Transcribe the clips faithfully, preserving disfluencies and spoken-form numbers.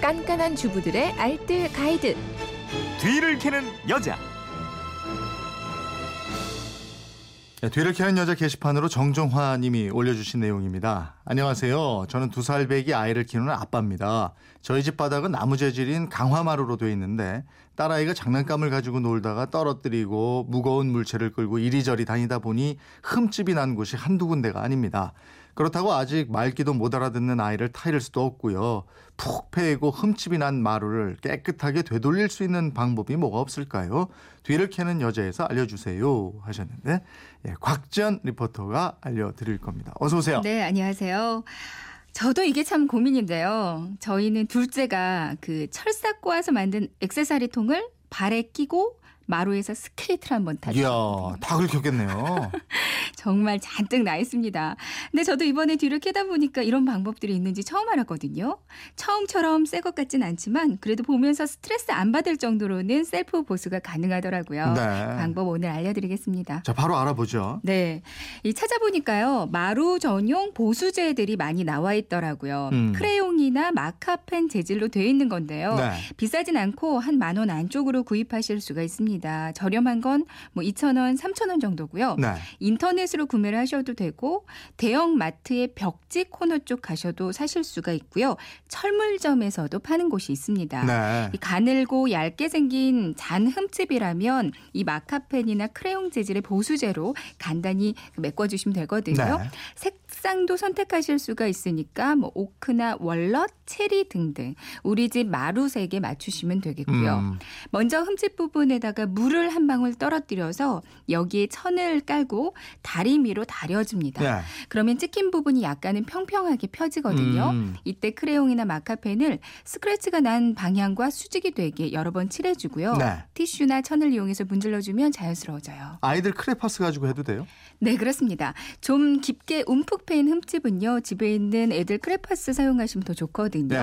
깐깐한 주부들의 알뜰 가이드. 뒤를 캐는 여자. 네, 뒤를 캐는 여자 게시판으로 정종화 님이 올려주신 내용입니다. 안녕하세요. 저는 두 살 배기 아이를 키우는 아빠입니다. 저희 집 바닥은 나무 재질인 강화마루로 돼 있는데 딸아이가 장난감을 가지고 놀다가 떨어뜨리고 무거운 물체를 끌고 이리저리 다니다 보니 흠집이 난 곳이 한두 군데가 아닙니다. 그렇다고 아직 말귀도 못 알아듣는 아이를 타일 수도 없고요. 푹 패이고 흠집이 난 마루를 깨끗하게 되돌릴 수 있는 방법이 뭐가 없을까요? 뒤를 캐는 여자에서 알려주세요 하셨는데 예, 곽지연 리포터가 알려드릴 겁니다. 어서 오세요. 네, 안녕하세요. 저도 이게 참 고민인데요. 저희는 둘째가 그 철사 꼬아서 만든 액세서리 통을 발에 끼고 마루에서 스케이트를 한번 타죠. 이야, 다 긁혔겠네요. 정말 잔뜩 나 있습니다. 근데 저도 이번에 뒤를 캐다 보니까 이런 방법들이 있는지 처음 알았거든요. 처음처럼 새 것 같진 않지만 그래도 보면서 스트레스 안 받을 정도로는 셀프 보수가 가능하더라고요. 네. 방법 오늘 알려드리겠습니다. 자, 바로 알아보죠. 네, 이 찾아보니까요. 마루 전용 보수제들이 많이 나와 있더라고요. 음. 크레용이나 마카펜 재질로 되어 있는 건데요. 네. 비싸진 않고 한 만 원 안쪽으로 구입하실 수가 있습니다. 저렴한 건 뭐 이천 원, 삼천 원 정도고요. 네. 인터넷으로 구매를 하셔도 되고 대형 마트의 벽지 코너 쪽 가셔도 사실 수가 있고요. 철물점에서도 파는 곳이 있습니다. 네. 이 가늘고 얇게 생긴 잔 흠집이라면 이 마카펜이나 크레용 재질의 보수제로 간단히 메꿔주시면 되거든요. 네. 색상도 선택하실 수가 있으니까 뭐 오크나 월넛, 체리 등등 우리 집 마루색에 맞추시면 되겠고요. 음. 먼저 흠집 부분에다가 물을 한 방울 떨어뜨려서 여기에 천을 깔고 다리미로 다려줍니다. 네. 그러면 찍힌 부분이 약간은 평평하게 펴지거든요. 음. 이때 크레용이나 마카펜을 스크래치가 난 방향과 수직이 되게 여러 번 칠해주고요. 네. 티슈나 천을 이용해서 문질러주면 자연스러워져요. 아이들 크레파스 가지고 해도 돼요? 네, 그렇습니다. 좀 깊게 움푹 패인 흠집은요. 집에 있는 애들 크레파스 사용하시면 더 좋거든요. 네.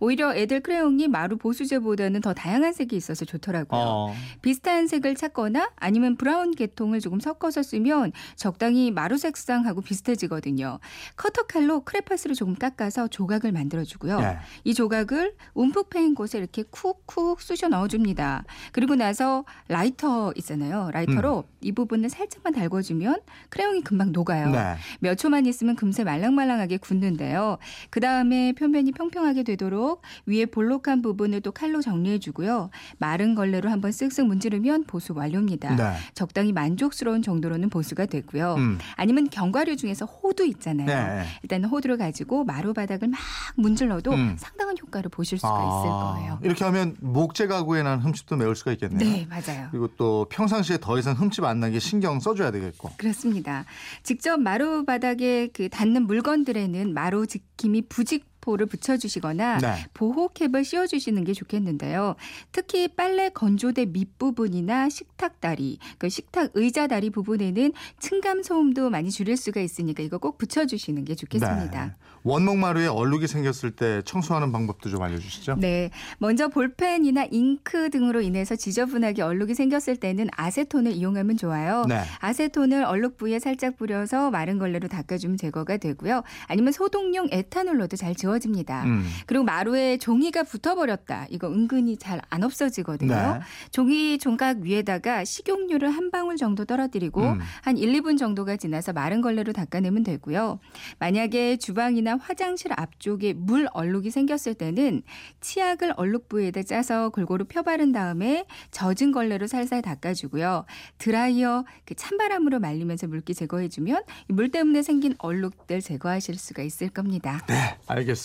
오히려 애들 크레용이 마루 보수제보다는 더 다양한 색이 있어서 좋더라고요. 어. 비슷한 색을 찾거나 아니면 브라운 계통을 조금 섞어서 쓰면 적당히 마루 색상하고 비슷해지거든요. 커터칼로 크레파스를 조금 깎아서 조각을 만들어주고요. 네. 이 조각을 움푹 패인 곳에 이렇게 쿡쿡 쑤셔 넣어줍니다. 그리고 나서 라이터 있잖아요. 라이터로 음. 이 부분을 살짝만 달궈주면 크레용이 금방 녹아요. 네. 몇 초만 있으면 금세 말랑말랑하게 굳는데요. 그다음에 표면이 평평하게 되도록 위에 볼록한 부분을 또 칼로 정리해주고요. 마른 걸레로 한번 쓱쓱 문지르면 보수 완료입니다. 네. 적당히 만족스러운 정도로는 보수가 되고요. 음. 아니면 견과류 중에서 호두 있잖아요. 네. 일단 호두를 가지고 마루 바닥을 막 문질러도 음. 상당한 효과를 보실 수가 아, 있을 거예요. 이렇게 하면 목재 가구에 난 흠집도 메울 수가 있겠네요. 네, 맞아요. 그리고 또 평상시에 더 이상 흠집 안 나게 신경 써줘야 되겠고. 그렇습니다. 직접 마루 바닥에 그 닿는 물건들에는 마루 지킴이 부직 포를 붙여주시거나 네. 보호캡을 씌워주시는 게 좋겠는데요. 특히 빨래 건조대 밑부분이나 식탁 다리, 그 식탁 의자 다리 부분에는 층감 소음도 많이 줄일 수가 있으니까 이거 꼭 붙여주시는 게 좋겠습니다. 네. 원목 마루에 얼룩이 생겼을 때 청소하는 방법도 좀 알려주시죠. 네, 먼저 볼펜이나 잉크 등으로 인해서 지저분하게 얼룩이 생겼을 때는 아세톤을 이용하면 좋아요. 네. 아세톤을 얼룩 부위에 살짝 뿌려서 마른 걸레로 닦아주면 제거가 되고요. 아니면 소독용 에탄올로도 잘 지워. 집니다. 음. 그리고 마루에 종이가 붙어버렸다. 이거 은근히 잘 안 없어지거든요. 네. 종이 종각 위에다가 식용유를 한 방울 정도 떨어뜨리고 음. 한 일, 이 분 정도가 지나서 마른 걸레로 닦아내면 되고요. 만약에 주방이나 화장실 앞쪽에 물 얼룩이 생겼을 때는 치약을 얼룩 부위에다 짜서 골고루 펴바른 다음에 젖은 걸레로 살살 닦아주고요. 드라이어 그 찬바람으로 말리면서 물기 제거해주면 물 때문에 생긴 얼룩들 제거하실 수가 있을 겁니다. 네, 알겠습니다.